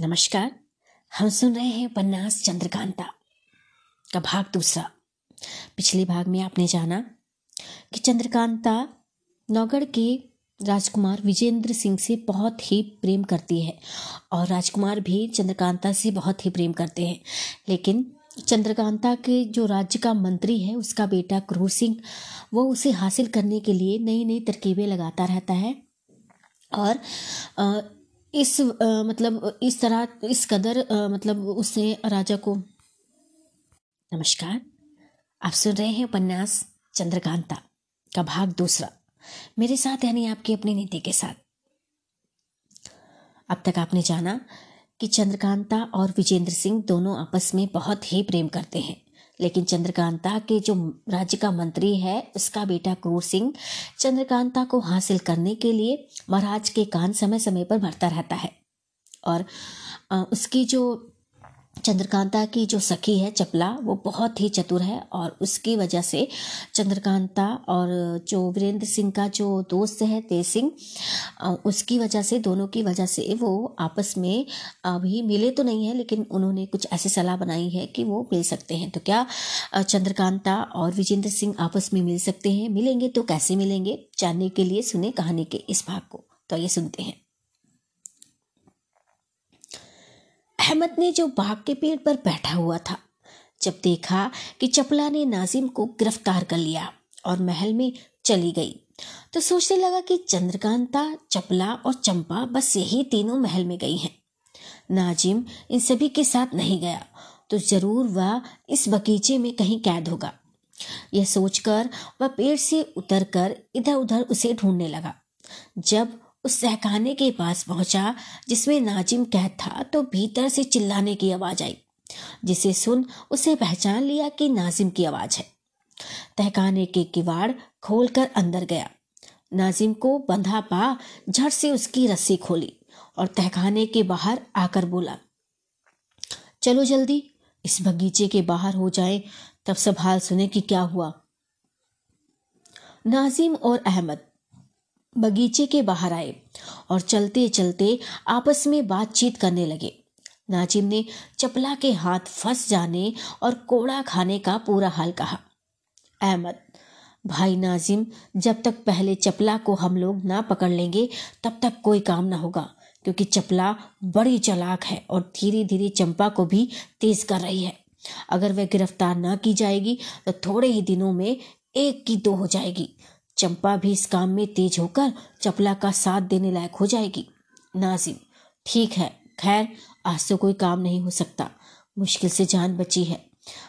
नमस्कार, हम सुन रहे हैं उपन्यास चंद्रकांता का भाग दूसरा। पिछले भाग में आपने जाना कि चंद्रकांता नौगढ़ के राजकुमार विजेंद्र सिंह से बहुत ही प्रेम करती है और राजकुमार भी चंद्रकांता से बहुत ही प्रेम करते हैं। लेकिन चंद्रकांता के जो राज्य का मंत्री है उसका बेटा क्रूर सिंह, वो उसे हासिल करने के लिए नई नई तरकीबें लगाता रहता है और इस कदर उसने राजा को। नमस्कार, आप सुन रहे हैं उपन्यास चंद्रकांता का भाग दूसरा, मेरे साथ यानी आपकी अपनी नीति के साथ। अब तक आपने जाना कि चंद्रकांता और विजेंद्र सिंह दोनों आपस में बहुत ही प्रेम करते हैं, लेकिन चंद्रकांता के जो राज्य का मंत्री है उसका बेटा क्रूर सिंह चंद्रकांता को हासिल करने के लिए महाराज के कान समय समय पर भरता रहता है। और उसकी जो चंद्रकांता की जो सखी है चपला, वो बहुत ही चतुर है और उसकी वजह से चंद्रकांता और जो वीरेंद्र सिंह का जो दोस्त है तेज सिंह, उसकी वजह से, दोनों की वजह से वो आपस में अभी मिले तो नहीं है, लेकिन उन्होंने कुछ ऐसी सलाह बनाई है कि वो मिल सकते हैं। तो क्या चंद्रकांता और विजेंद्र सिंह आपस में मिल सकते हैं? मिलेंगे तो कैसे मिलेंगे, जानने के लिए सुने कहानी के इस भाग को। तो ये सुनते हैं। अहमद ने जो बाग के पेड़ पर बैठा हुआ था, जब देखा कि चपला ने नाजिम को गिरफ्तार कर लिया और महल में चली गई, तो सोचने लगा कि चंद्रकांता, चपला और चंपा बस यही तीनों महल में गई हैं। नाजिम इन सभी के साथ नहीं गया तो जरूर वह इस बगीचे में कहीं कैद होगा। यह सोचकर वह पेड़ से उतरकर इधर उधर उसे ढूंढने लगा। जब उस सहखाने के पास पहुंचा जिसमें नाजिम कैद था, तो भीतर से चिल्लाने की आवाज आई, जिसे सुन उसे पहचान लिया कि नाजिम की आवाज है। तहखाने के किवाड़ खोलकर अंदर गया, नाजिम को बंधा पा झट से उसकी रस्सी खोली और तहखाने के बाहर आकर बोला, चलो जल्दी इस बगीचे के बाहर हो जाए, तब सब हाल सुने कि क्या हुआ। नाजिम और अहमद बगीचे के बाहर आए और चलते चलते आपस में बातचीत करने लगे। नाजिम ने चपला के हाथ फंस जाने और कोड़ा खाने का पूरा हाल कहा। अहमद, भाई नाजिम, जब तक पहले चपला को हम लोग ना पकड़ लेंगे तब तक कोई काम ना होगा, क्योंकि चपला बड़ी चालाक है और धीरे धीरे चंपा को भी तेज कर रही है। अगर वह गिरफ्तार ना की जाएगी तो थोड़े ही दिनों में एक की दो हो जाएगी। चंपा भी इस काम में तेज होकर चपला का साथ देने लायक हो जाएगी। नाजिम, ठीक है, खैर आज तो कोई काम नहीं हो सकता, मुश्किल से जान बची है।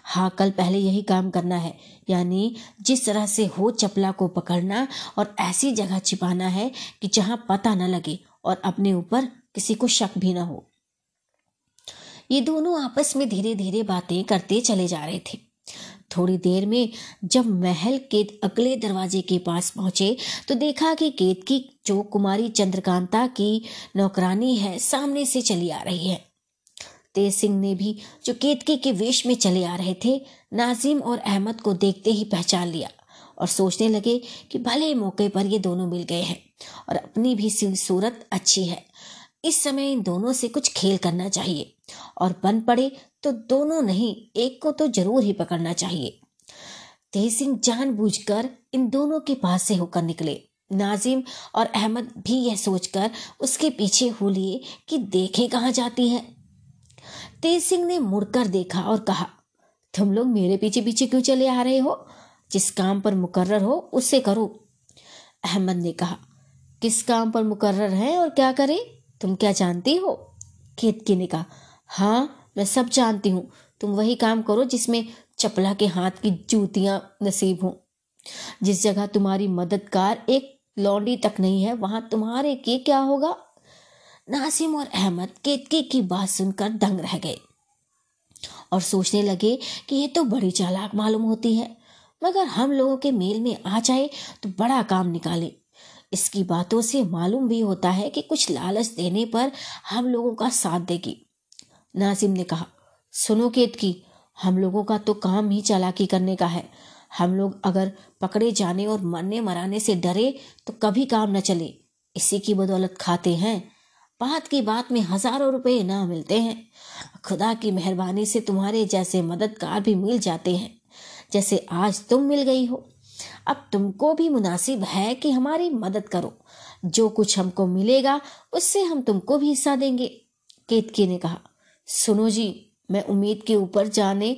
हाँ, कल पहले यही काम करना है, यानी जिस तरह से हो चपला को पकड़ना और ऐसी जगह छिपाना है कि जहाँ पता न लगे और अपने ऊपर किसी को शक भी ना हो। ये दोनों आपस में धीरे धीरे बातें करते चले जा रहे थे। थोड़ी देर में जब महल के अगले दरवाजे के पास पहुंचे तो देखा कि केतकी, जो कुमारी चंद्रकांता की नौकरानी है, सामने से चली आ रही है। तेज सिंह ने भी, जो केतकी के वेश में चले आ रहे थे, नाजिम और अहमद को देखते ही पहचान लिया और सोचने लगे कि भले मौके पर ये दोनों मिल गए हैं और अपनी भी सूरत अच्छी है, इस समय इन दोनों से कुछ खेल करना चाहिए और बन पड़े तो दोनों नहीं, एक को तो जरूर ही पकड़ना चाहिए। तेज सिंह जानबूझकर इन दोनों के पास से होकर निकले। नाजिम और अहमद भी यह सोचकर उसके पीछे हो लिए कि देखे कहाँ जाती है। तेज सिंह ने मुड़कर देखा और कहा, तुम लोग मेरे पीछे पीछे क्यों चले आ रहे हो? जिस काम पर मुकर्रर हो उसे करो। अहमद ने कहा, किस काम पर मुकर्रर है और क्या करें, तुम क्या जानती हो? केतकी ने कहा, हाँ मैं सब जानती हूँ, तुम वही काम करो जिसमें चपला के हाथ की जूतियां नसीब हों। जिस जगह तुम्हारी मददगार एक लौंडी तक नहीं है, वहां तुम्हारे के क्या होगा? नासिम और अहमद केतकी की बात सुनकर दंग रह गए और सोचने लगे कि ये तो बड़ी चालाक मालूम होती है, मगर हम लोगों के मेल में आ जाए तो बड़ा काम निकाले। इसकी बातों से मालूम भी होता है कि कुछ लालच देने पर हम लोगों का साथ देगी। नाजिम ने कहा, सुनो केतकी, हम लोगों का तो काम ही चालाकी करने का है। हम लोग अगर पकड़े जाने और मरने मराने से डरे तो कभी काम न चले, इसी की बदौलत खाते हैं। बात की बात में हजारों रुपए इनाम मिलते हैं। खुदा की मेहरबानी से तुम्हारे जैसे मददगार भी मिल जाते हैं, जैसे आज तुम मिल गई हो। अब तुमको भी मुनासिब है कि हमारी मदद करो, जो कुछ हमको मिलेगा उससे हम तुमको भी हिस्सा देंगे। केतकी ने कहा, सुनो जी, मैं उम्मीद के ऊपर जाने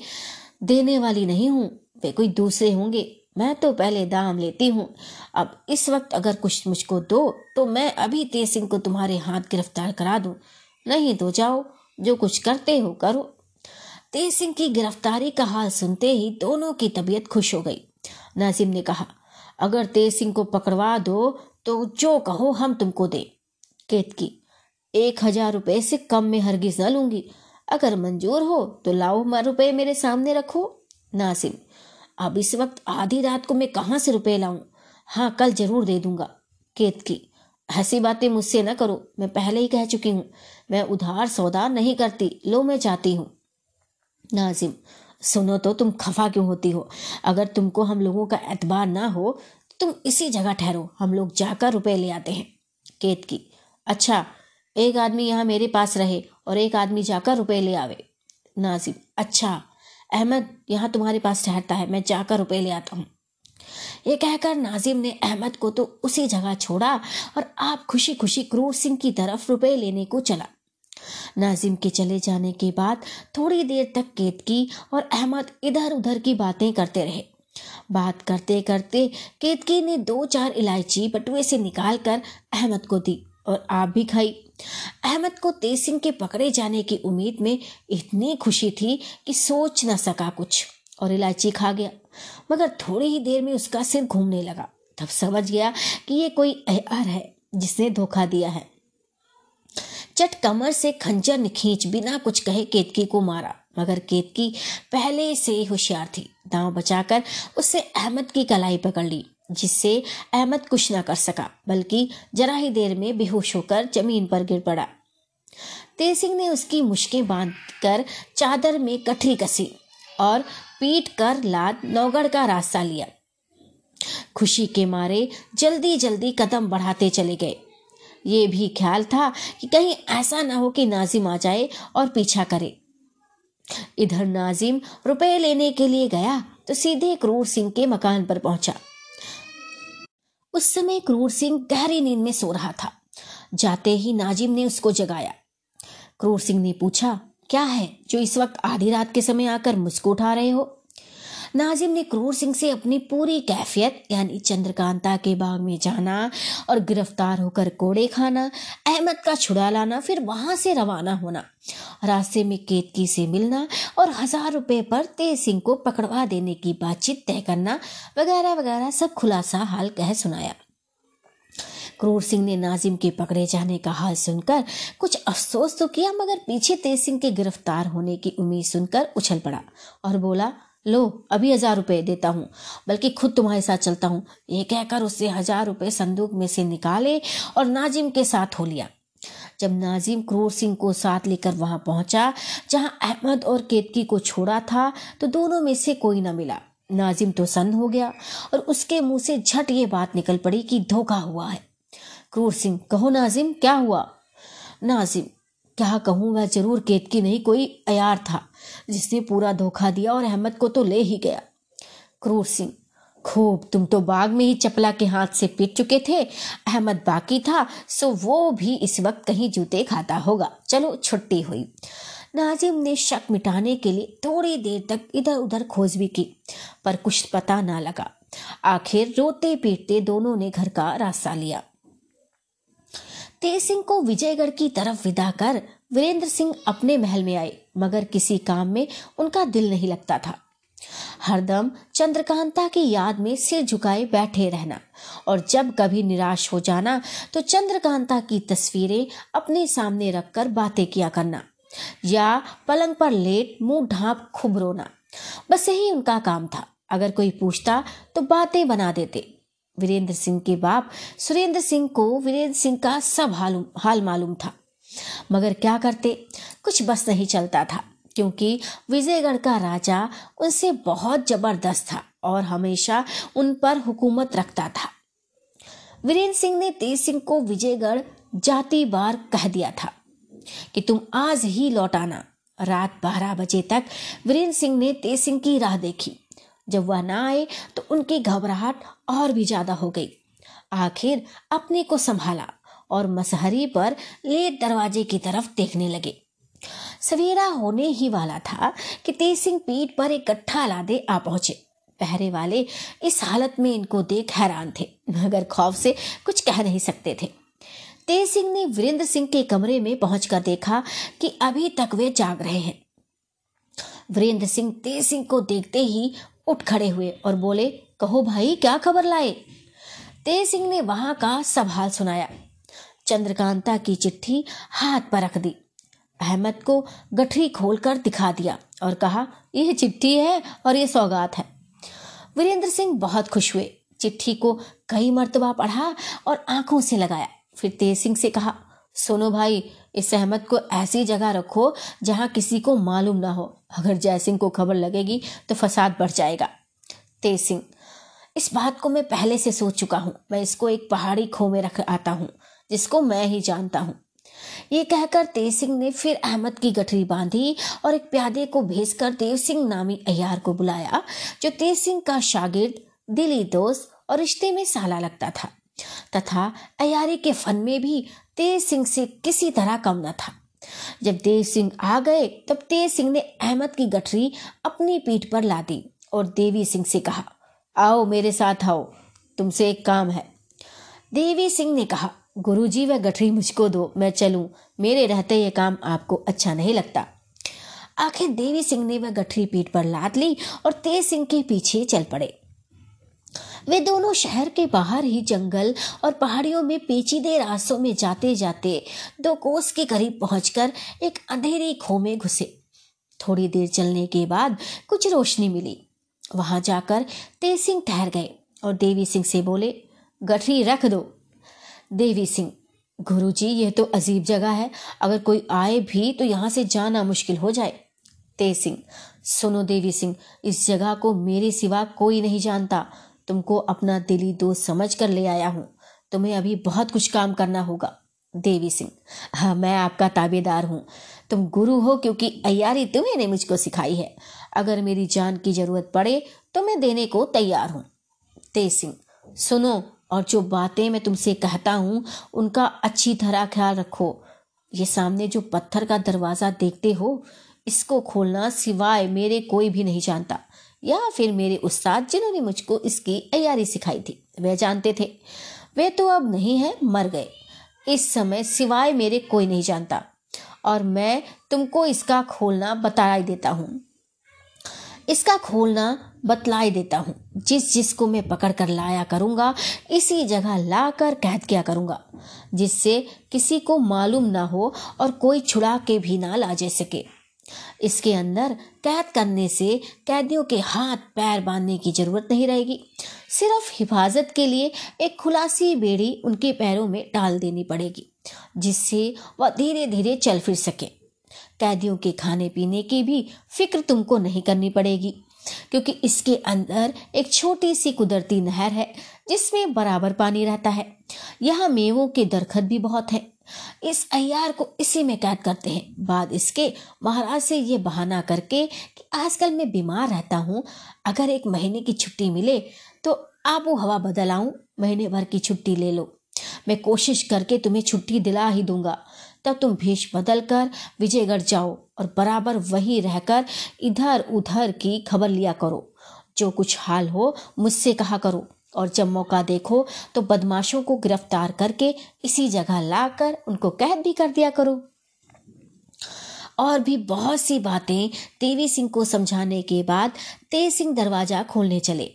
देने वाली नहीं हूँ, वे कोई दूसरे होंगे, मैं तो पहले दाम लेती हूँ। अब इस वक्त अगर कुछ मुझको दो तो मैं अभी तेज सिंह को तुम्हारे हाथ गिरफ्तार करा दूँ, नहीं तो जाओ, जो कुछ करते हो करो। तेज सिंह की गिरफ्तारी का हाल सुनते ही दोनों की तबीयत खुश हो गई। नाजिम ने कहा, अगर तेज सिंह को पकड़वा दो तो जो कहो हम तुमको दे। केतकी, 1000 रुपये से कम में हरगिज न लूंगी, अगर मंजूर हो तो लाओ, रुपये मेरे सामने रखो। नाजिम, अब इस वक्त आधी रात को मैं कहाँ से रुपए लाऊं? हाँ, कल जरूर दे दूंगा। केतकी, ऐसी बातें मुझसे ना करो, मैं पहले ही कह चुकी हूँ, मैं उधार सौदा नहीं करती, लो मैं चाहती हूँ। नाजिम, सुनो तो, तुम खफा क्यों होती हो? अगर तुमको हम लोगों का एतबार ना हो तुम इसी जगह ठहरो, हम लोग जाकर रुपए ले आते हैं। केतकी, अच्छा, एक आदमी यहाँ मेरे पास रहे और एक आदमी जाकर रुपए ले आवे। नाजिम, अच्छा, अहमद यहाँ तुम्हारे पास ठहरता है, मैं जाकर रुपए ले आता हूँ। ये कहकर नाजिम ने अहमद को तो उसी जगह छोड़ा और आप खुशी खुशी क्रूर सिंह की तरफ रुपए लेने को चला। नाजिम के चले जाने के बाद थोड़ी देर तक केतकी और अहमद इधर उधर की बातें करते रहे। बात करते करते केतकी ने 2-4 इलायची बटुए से निकाल कर अहमद को दी और आप भी खाई। अहमद को तेज सिंह के पकड़े जाने की उम्मीद में इतनी खुशी थी कि सोच न सका कुछ और इलायची खा गया, मगर थोड़ी ही देर में उसका सिर घूमने लगा। तब समझ गया कि ये कोई अहर है जिसने धोखा दिया है। चट कमर से खंजर ने खींच बिना कुछ कहे केतकी को मारा, मगर केतकी पहले से ही होशियार थी, दांव बचाकर उससे अहमद की कलाई पकड़ ली, जिससे अहमद कुछ ना कर सका, बल्कि जरा ही देर में बेहोश होकर जमीन पर गिर पड़ा। तेज सिंह ने उसकी मुश्कें बांधकर चादर में कठरी कसी और पीट कर लाद नौगढ़ का रास्ता लिया। खुशी के मारे जल्दी जल्दी कदम बढ़ाते चले गए। ये भी ख्याल था कि कहीं ऐसा ना हो कि नाजिम आ जाए और पीछा करे। इधर नाजिम रुपए लेने के लिए गया तो सीधे क्रूर सिंह के मकान पर पहुंचा। उस समय क्रूर सिंह गहरी नींद में सो रहा था। जाते ही नाजिम ने उसको जगाया। क्रूर सिंह ने पूछा, क्या है जो इस वक्त आधी रात के समय आकर मुझको उठा रहे हो? नाजिम ने क्रूर सिंह से अपनी पूरी कैफियत, यानी चंद्रकांता के बाग में जाना और गिरफ्तार होकर कोड़े खाना, अहमद का छुड़ा लाना, फिर वहां से रवाना होना, रास्ते में केतकी से मिलना और 1000 रुपये पर तेज सिंह को पकड़वा देने की बातचीत तय करना वगैरह वगैरह सब खुलासा हाल कह सुनाया। क्रूर सिंह ने नाजिम के पकड़े जाने का हाल सुनकर कुछ अफसोस तो किया, मगर पीछे तेज सिंह के गिरफ्तार होने की उम्मीद सुनकर उछल पड़ा और बोला, लो अभी 1000 रुपये देता हूँ, बल्कि खुद तुम्हारे साथ चलता हूँ। ये कहकर उससे 1000 रुपये संदूक में से निकाले और नाजिम के साथ हो लिया। जब नाजिम क्रूर सिंह को साथ लेकर वहां पहुंचा जहां अहमद और केतकी को छोड़ा था तो दोनों में से कोई ना मिला। नाजिम तो सन्न हो गया और उसके मुंह से झट ये बात निकल पड़ी कि धोखा हुआ है। क्रूर सिंह, कहो नाजिम क्या हुआ? नाजिम, क्या कहूँ मैं, जरूर केतकी नहीं कोई अयार था जिसने पूरा धोखा दिया और अहमद को तो ले ही गया। क्रूर सिंह, खूब, तुम तो बाग में ही चपला के हाथ से पीट चुके थे, अहमद बाकी था सो वो भी इस वक्त कहीं जूते खाता होगा, चलो छुट्टी हुई। नाजिम ने शक मिटाने के लिए थोड़ी देर तक इधर उधर खोज भी की, पर कुछ पता ना लगा। आखिर रोते पीटते दोनों ने घर का रास्ता लिया। तेज सिंह को विजयगढ़ की तरफ विदा कर वीरेंद्र सिंह अपने महल में आए, मगर किसी काम में उनका दिल नहीं लगता था। हरदम चंद्रकांता की याद में सिर झुकाए बैठे रहना और जब कभी निराश हो जाना तो चंद्रकांता की तस्वीरें अपने सामने रखकर बातें किया करना या पलंग पर लेट मुंह ढांप खूब रोना, बस यही उनका काम था। अगर कोई पूछता तो बातें बना देते। वीरेंद्र सिंह के बाप सुरेंद्र सिंह को वीरेंद्र सिंह का सब हाल मालूम था, मगर क्या करते, कुछ बस नहीं चलता था, क्योंकि विजयगढ़ का राजा उनसे बहुत जबरदस्त था और हमेशा उन पर हुकूमत रखता था। वीरेंद्र सिंह ने तेज सिंह को विजयगढ़ जाते बार कह दिया था कि तुम आज ही लौट आना। रात 12 बजे तक वीरेंद्र सिंह ने तेज सिंह की राह देखी। जब वह ना आए तो उनकी घबराहट और भी ज्यादा हो गई। आखिर अपने को संभाला और मसहरी पर लेट दरवाजे की तरफ देखने लगे। सवेरा होने ही वाला था कि तेज सिंह पीठ पर एक गट्ठा लादे आ पहुंचे। पहरे वाले इस हालत में इनको देख हैरान थे, मगर खौफ से कुछ कह नहीं सकते थे। तेज सिंह ने वीरेंद्र सिंह के कमरे में पहुंचकर देखा कि अभी तक वे जाग रहे हैं। वीरेंद्र सिंह तेज सिंह को देखते ही उठ खड़े हुए और बोले, कहो भाई क्या खबर लाए। तेज सिंह ने वहां का सब हाल सुनाया। चंद्रकांता की चिट्ठी हाथ पर रख दी। अहमद को गठरी खोलकर दिखा दिया और कहा, यह चिट्ठी है और यह सौगात है। वीरेंद्र सिंह बहुत खुश हुए। चिट्ठी को कई मर्तबा पढ़ा और आंखों से लगाया। फिर तेज सिंह से कहा, सुनो भाई, इस अहमद को ऐसी जगह रखो जहां किसी को मालूम ना हो। अगर जय सिंह को खबर लगेगी तो फसाद बढ़ जाएगा। तेज सिंह, इस बात को मैं पहले से सोच चुका हूँ। मैं इसको एक पहाड़ी खो में रख आता हूँ जिसको मैं ही जानता हूँ। ये कहकर तेज सिंह ने फिर अहमद की गठरी बांधी और एक प्यादे को भेजकर देवी सिंह नामी अय्यार को बुलाया, जो तेज सिंह का शागिर्द, दिली दोस्त और रिश्ते में साला लगता था तथा अय्यारी के फन में भी तेज सिंह से किसी तरह कम न था। जब देवी सिंह आ गए तब तेज सिंह ने अहमद की गठरी अपनी पीठ पर ला दी और देवी सिंह से कहा, आओ मेरे साथ आओ, तुमसे एक काम है। देवी सिंह ने कहा, गुरुजी वह गठरी मुझको दो, मैं चलूं, मेरे रहते ये काम आपको अच्छा नहीं लगता। आखिर देवी सिंह ने वह गठरी पीठ पर लाद ली और तेज सिंह के पीछे चल पड़े। वे दोनों शहर के बाहर ही जंगल और पहाड़ियों में पेचीदे रास्तों में जाते जाते 2 कोस के करीब पहुंचकर एक अंधेरी खो में घुसे। थोड़ी देर चलने के बाद कुछ रोशनी मिली। वहां जाकर तेज सिंह ठहर गए और देवी सिंह से बोले, गठरी रख दो। देवी सिंह, गुरुजी यह तो अजीब जगह है, अगर कोई आए भी तो यहाँ से जाना मुश्किल हो जाए। तेज सिंह, सुनो देवी सिंह, इस जगह को मेरे सिवा कोई नहीं जानता। तुमको अपना दिली दोस्त समझ कर ले आया हूँ। तुम्हें अभी बहुत कुछ काम करना होगा। देवी सिंह, हाँ मैं आपका ताबेदार हूँ। तुम गुरु हो क्योंकि अय्यारी तुम्हें ने मुझको सिखाई है। अगर मेरी जान की जरूरत पड़े तो मैं देने को तैयार हूँ। तेज सिंह, सुनो, और जो बातें मैं तुमसे कहता हूँ उनका अच्छी तरह ख्याल रखो। ये सामने जो पत्थर का दरवाज़ा देखते हो, इसको खोलना सिवाय मेरे कोई भी नहीं जानता, या फिर मेरे उस्ताद जिन्होंने मुझको इसकी अय्यारी सिखाई थी वह जानते थे। वे तो अब नहीं है, मर गए। इस समय सिवाय मेरे कोई नहीं जानता और मैं तुमको इसका खोलना बताई देता हूँ। जिस जिसको मैं पकड़ कर लाया करूँगा, इसी जगह लाकर कैद किया करूँगा, जिससे किसी को मालूम ना हो और कोई छुड़ा के भी ना ला जा सके। इसके अंदर कैद करने से कैदियों के हाथ पैर बांधने की जरूरत नहीं रहेगी। सिर्फ हिफाजत के लिए एक खुलासी बेड़ी उनके पैरों में डाल देनी पड़ेगी, जिससे वह धीरे धीरे चल फिर सके। कैदियों के खाने पीने की भी फिक्र तुमको नहीं करनी पड़ेगी, क्योंकि इसके अंदर एक छोटी सी कुदरती नहर है जिसमें बराबर पानी रहता है। यहाँ मेवों के दरखत भी बहुत हैं। इस अय्यार को इसी में कैद करते हैं। बाद इसके महाराज से ये बहाना करके कि आजकल मैं बीमार रहता हूँ, अगर 1 महीने की छुट्टी मिले तो आबो हवा बदल आऊँ, महीने भर की छुट्टी ले लो, मैं कोशिश करके तुम्हें छुट्टी दिला ही दूंगा। तब तुम भेष बदल कर विजयगढ़ जाओ और बराबर वहीं रहकर इधर उधर की खबर लिया करो। जो कुछ हाल हो मुझसे कहा करो, और जब मौका देखो तो बदमाशों को गिरफ्तार करके इसी जगह लाकर उनको कैद भी कर दिया करो। और भी बहुत सी बातें देवी सिंह को समझाने के बाद तेज सिंह दरवाजा खोलने चले।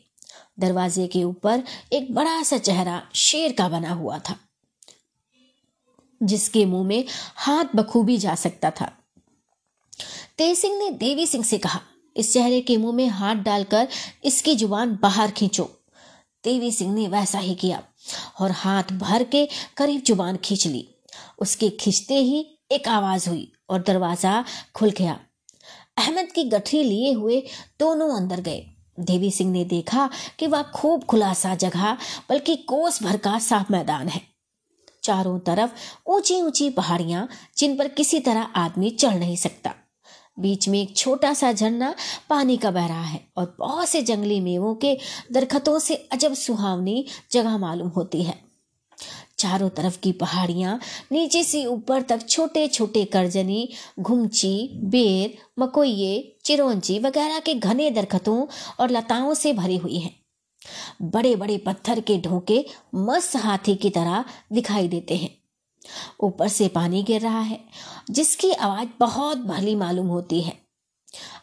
दरवाजे के ऊपर एक बड़ा सा चेहरा शेर का बना हुआ था, जिसके मुंह में हाथ बखूबी जा सकता था। तेज सिंह ने देवी सिंह से कहा, इस चेहरे के मुंह में हाथ डालकर इसकी जुबान बाहर खींचो। देवी सिंह ने वैसा ही किया और हाथ भर के करीब जुबान खींच ली। उसके खींचते ही एक आवाज हुई और दरवाजा खुल गया। अहमद की गठरी लिए हुए दोनों अंदर गए। देवी सिंह ने देखा कि वह खूब खुलासा जगह बल्कि कोस भर का साफ मैदान है। चारों तरफ ऊंची ऊंची पहाड़ियां जिन पर किसी तरह आदमी चढ़ नहीं सकता। बीच में एक छोटा सा झरना पानी का बह रहा है और बहुत से जंगली मेवों के दरख्तों से अजब सुहावनी जगह मालूम होती है। चारों तरफ की पहाड़ियां नीचे से ऊपर तक छोटे छोटे करजनी, घुमची, बेर, मकोये, चिरौंजी वगैरह के घने दरख्तों और लताओं से भरी हुई है। बड़े बड़े पत्थर के ढोंके मस्त हाथी की तरह दिखाई देते हैं। ऊपर से पानी गिर रहा है जिसकी आवाज बहुत भली मालूम होती है।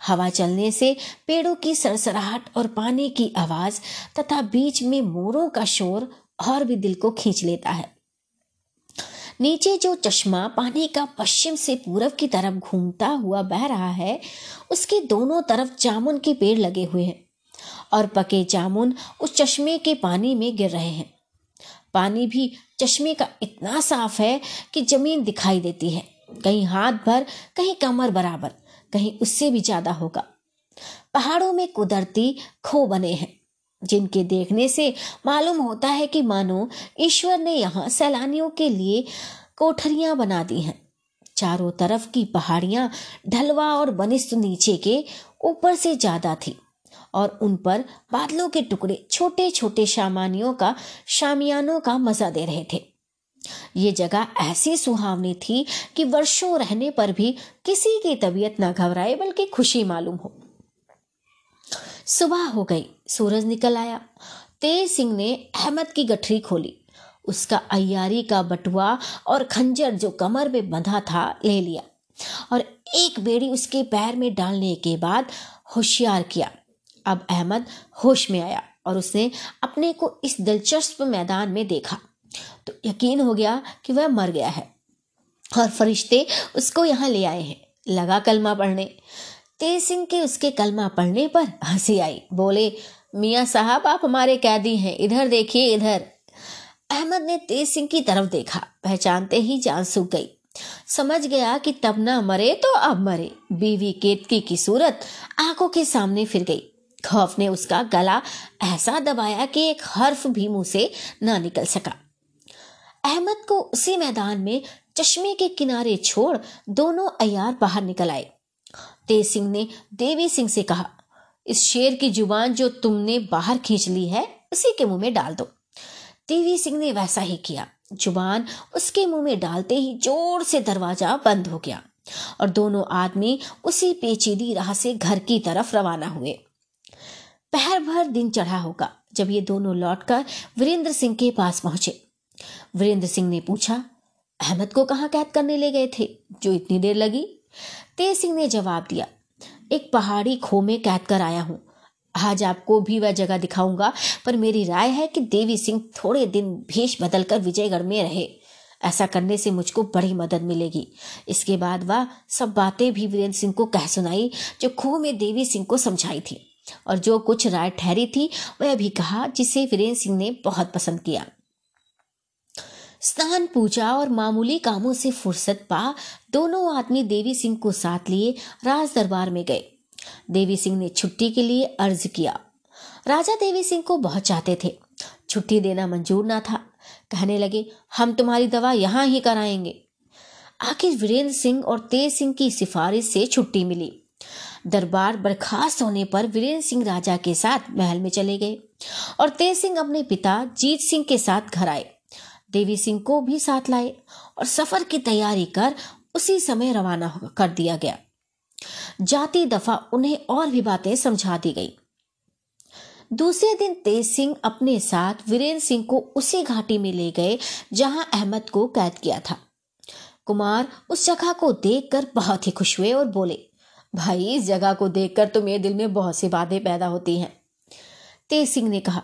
हवा चलने से पेड़ों की सरसराहट और पानी की आवाज तथा बीच में मोरों का शोर और भी दिल को खींच लेता है। नीचे जो चश्मा पानी का पश्चिम से पूरब की तरफ घूमता हुआ बह रहा है, उसके दोनों तरफ जामुन के पेड़ लगे हुए हैं और पके जामुन उस चश्मे के पानी में गिर रहे हैं। पानी भी चश्मे का इतना साफ है कि जमीन दिखाई देती है, कहीं हाथ भर, कहीं कमर बराबर, कहीं उससे भी ज्यादा होगा। पहाड़ों में कुदरती खो बने हैं जिनके देखने से मालूम होता है कि मानो ईश्वर ने यहाँ सैलानियों के लिए कोठरियां बना दी हैं। चारों तरफ की पहाड़ियां ढलवा और बनिस्त नीचे के ऊपर से ज्यादा थी और उन पर बादलों के टुकड़े छोटे छोटे शामियानों का मजा दे रहे थे। ये जगह ऐसी सुहावनी थी कि वर्षों रहने पर भी किसी की तबीयत ना घबराए बल्कि खुशी मालूम हो। सुबह हो गई, सूरज निकल आया। तेज सिंह ने अहमद की गठरी खोली, उसका अय्यारी का बटुआ और खंजर जो कमर में बंधा था ले लिया और एक बेड़ी उसके पैर में डालने के बाद होशियार किया। अब अहमद होश में आया और उसने अपने को इस दिलचस्प मैदान में देखा तो यकीन हो गया कि वह मर गया है और फरिश्ते उसको यहाँ ले आए हैं। लगा कलमा पढ़ने। तेज सिंह के उसके कलमा पढ़ने पर हंसी आई, बोले, मियाँ साहब आप हमारे कैदी हैं, इधर देखिए इधर। अहमद ने तेज सिंह की तरफ देखा, पहचानते ही जान सूख गई। समझ गया कि तब ना मरे तो अब मरे। बीवी केतकी की सूरत आंखों के सामने फिर गई। खौफ ने उसका गला ऐसा दबाया कि एक हर्फ भी मुंह से ना निकल सका। अहमद को उसी मैदान में चश्मे के किनारे छोड़ दोनों अयार बाहर निकल आए। तेज सिंह ने देवी सिंह से कहा, इस शेर की जुबान जो तुमने बाहर खींच ली है उसी के मुंह में डाल दो। देवी सिंह ने वैसा ही किया। जुबान उसके मुंह में डालते ही जोर से दरवाजा बंद हो गया और दोनों आदमी उसी पेचीदी राह से घर की तरफ रवाना हुए। पहर भर दिन चढ़ा होगा जब ये दोनों लौटकर वीरेंद्र सिंह के पास पहुंचे। वीरेंद्र सिंह ने पूछा, अहमद को कहाँ कैद करने ले गए थे जो इतनी देर लगी? तेज सिंह ने जवाब दिया, एक पहाड़ी खो में कैद कर आया हूँ। आज आपको भी वह जगह दिखाऊंगा, पर मेरी राय है कि देवी सिंह थोड़े दिन भेष बदलकर विजयगढ़ में रहे। ऐसा करने से मुझको बड़ी मदद मिलेगी। इसके बाद वह सब बातें भी वीरेंद्र सिंह को कह सुनाई जो खो में देवी सिंह को समझाई थी और जो कुछ राय ठहरी थी वह भी कहा, जिसे वीरेंद्र सिंह ने बहुत पसंद किया। स्नान, पूजा और मामूली कामों से फुर्सत पा दोनों आदमी देवी सिंह को साथ लिए राज दरबार में गए। देवी सिंह ने छुट्टी के लिए अर्ज किया। राजा देवी सिंह को बहुत चाहते थे, छुट्टी देना मंजूर ना था। कहने लगे, हम तुम्हारी दवा यहाँ ही कराएंगे। आखिर वीरेंद्र सिंह और तेज सिंह की सिफारिश से छुट्टी मिली। दरबार बर्खास्त होने पर वीरेंद्र सिंह राजा के साथ महल में चले गए और तेज सिंह अपने पिता जीत सिंह के साथ घर आए। देवी सिंह को भी साथ लाए और सफर की तैयारी कर उसी समय रवाना कर दिया गया। जाती दफा उन्हें और भी बातें समझा दी गई। दूसरे दिन तेज सिंह अपने साथ वीरेंद्र सिंह को उसी घाटी में ले गए जहां अहमद को कैद किया था। कुमार उस जगह को देखकर बहुत ही खुश हुए और बोले, भाई इस जगह को देखकर तो मेरे दिल में बहुत सी बातें पैदा होती हैं। तेज सिंह ने कहा,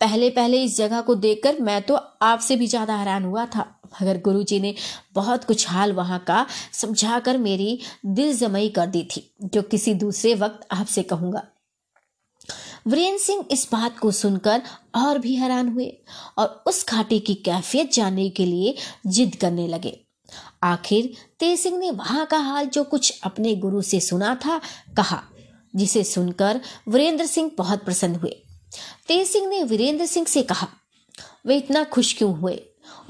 पहले पहले इस जगह को देखकर मैं तो आपसे भी ज़्यादा हैरान हुआ था, मगर गुरुजी ने बहुत कुछ हाल वहाँ का समझाकर मेरी दिलजमई कर दी थी जो किसी दूसरे वक्त आपसे कहूँगा। वीरेंद्र सिंह इस बात को सुनकर और भी हैरान हुए और उस घाटी की कैफियत जानने के लिए जिद करने लगे। आखिर तेज सिंह ने वहाँ का हाल जो कुछ अपने गुरु से सुना था कहा, जिसे सुनकर वीरेंद्र सिंह बहुत प्रसन्न हुए। तेज सिंह ने वीरेंद्र सिंह से कहा, वे इतना खुश क्यों हुए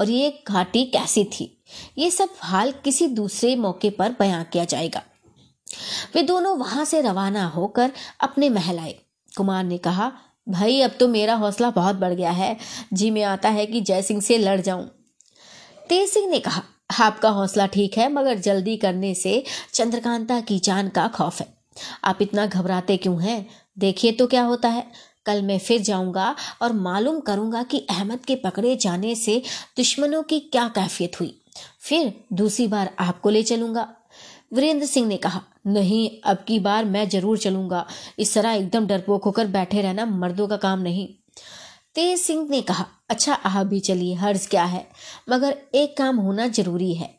और ये घाटी कैसी थी, ये सब हाल किसी दूसरे मौके पर बयां किया जाएगा। वे दोनों वहां से रवाना होकर अपने महल आए। कुमार ने कहा, भाई अब तो मेरा हौसला बहुत बढ़ गया है, जी में आता है कि जय सिंह से लड़ जाऊं। तेज सिंह ने कहा, आपका हौसला ठीक है, मगर जल्दी करने से चंद्रकांता की जान का खौफ है। आप इतना घबराते क्यों हैं? देखिए तो क्या होता है। कल मैं फिर जाऊंगा और मालूम करूंगा कि अहमद के पकड़े जाने से दुश्मनों की क्या कैफियत हुई, फिर दूसरी बार आपको ले चलूंगा। वीरेंद्र सिंह ने कहा, नहीं, अब की बार मैं जरूर चलूंगा, इस तरह एकदम डरपोक होकर बैठे रहना मर्दों का काम नहीं। तेज सिंह ने कहा, अच्छा आप भी चलिए, हर्ज क्या है, मगर एक काम होना जरूरी है,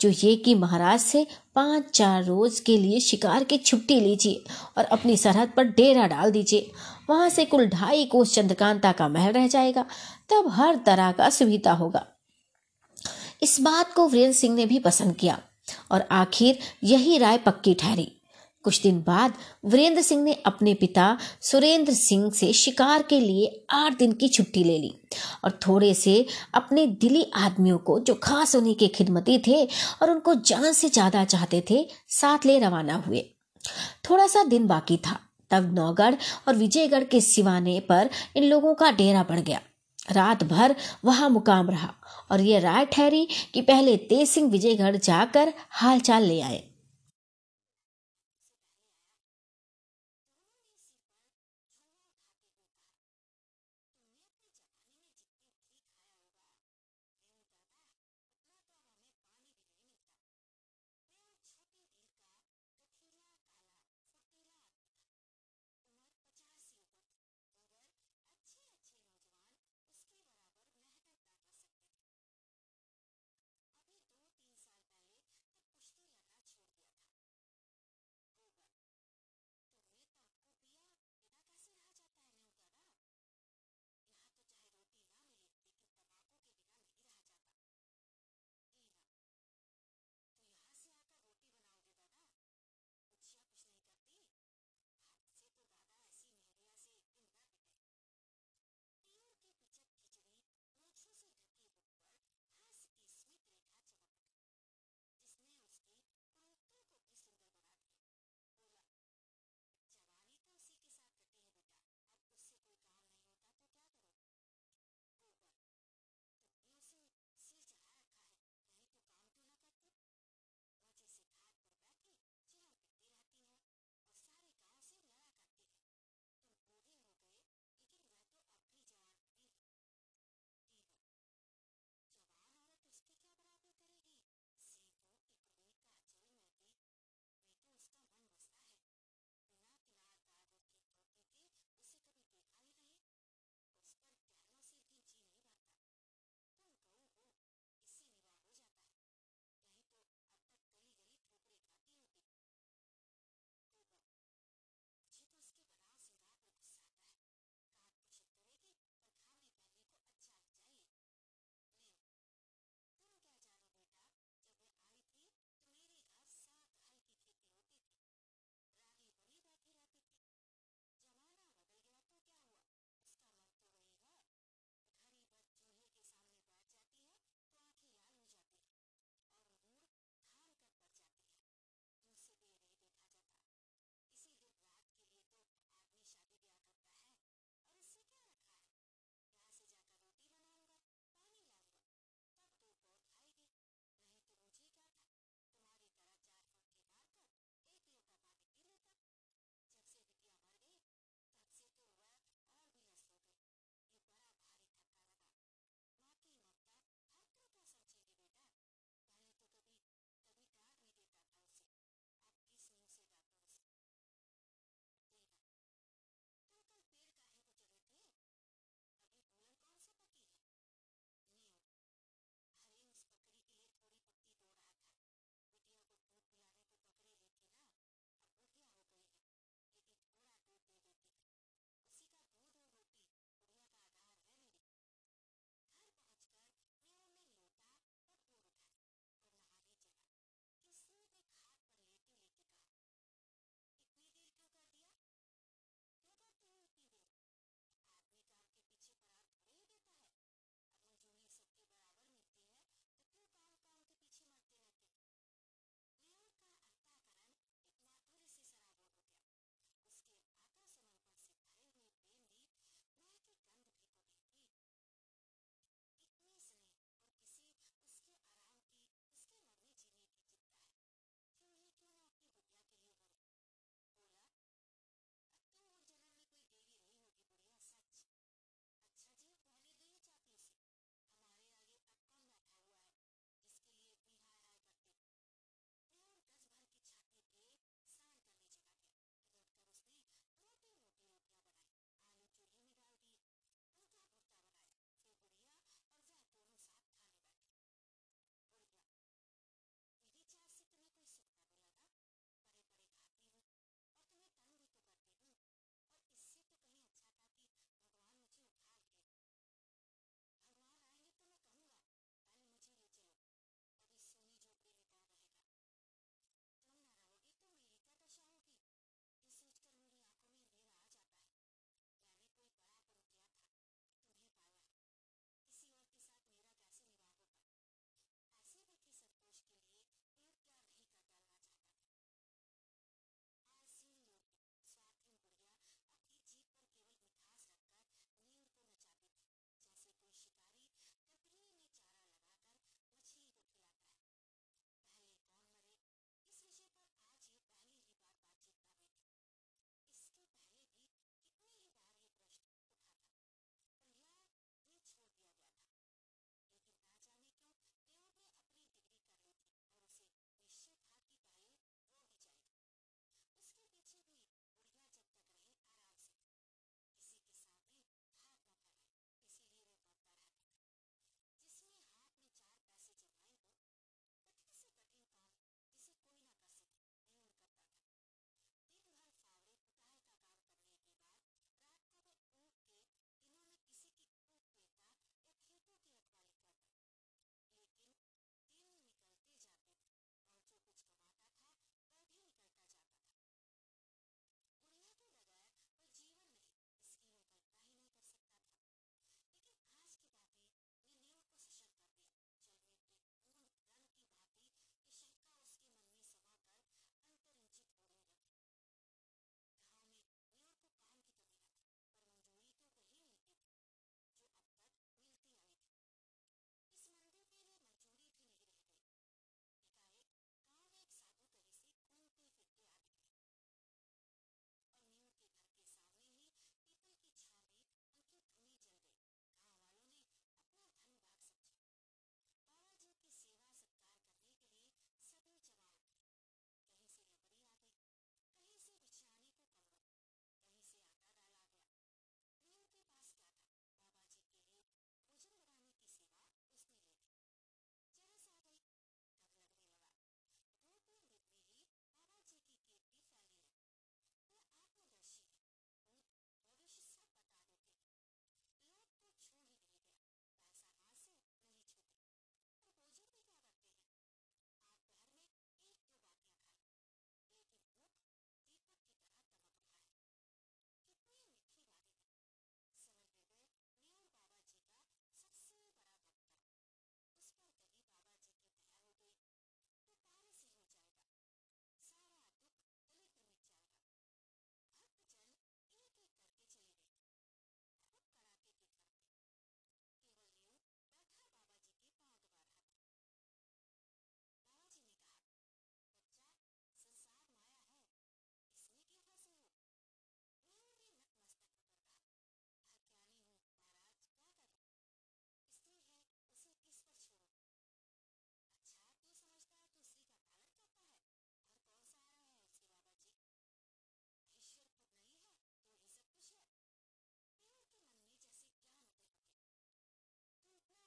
जो ये कि महाराज से 5-4 रोज के लिए शिकार की छुट्टी लीजिए और अपनी सरहद पर डेरा डाल दीजिए। वहां से कुल 2.5 कोस चंद्रकांता का महल रह जाएगा, तब हर तरह का सुविधा होगा। इस बात को वीरेंद्र सिंह ने भी पसंद किया और आखिर यही राय पक्की ठहरी। कुछ दिन बाद वीरेंद्र सिंह ने अपने पिता सुरेंद्र सिंह से शिकार के लिए 8 दिन की छुट्टी ले ली और थोड़े से अपने दिली आदमियों को, जो खास उन्हीं के खिदमती थे और उनको जान से ज्यादा चाहते थे, साथ ले रवाना हुए। थोड़ा सा दिन बाकी था, तब नौगढ़ और विजयगढ़ के सिवाने पर इन लोगों का डेरा बढ़ गया। रात भर वहां मुकाम रहा और यह राय ठहरी कि पहले तेज सिंह विजयगढ़ जाकर हालचाल ले आए।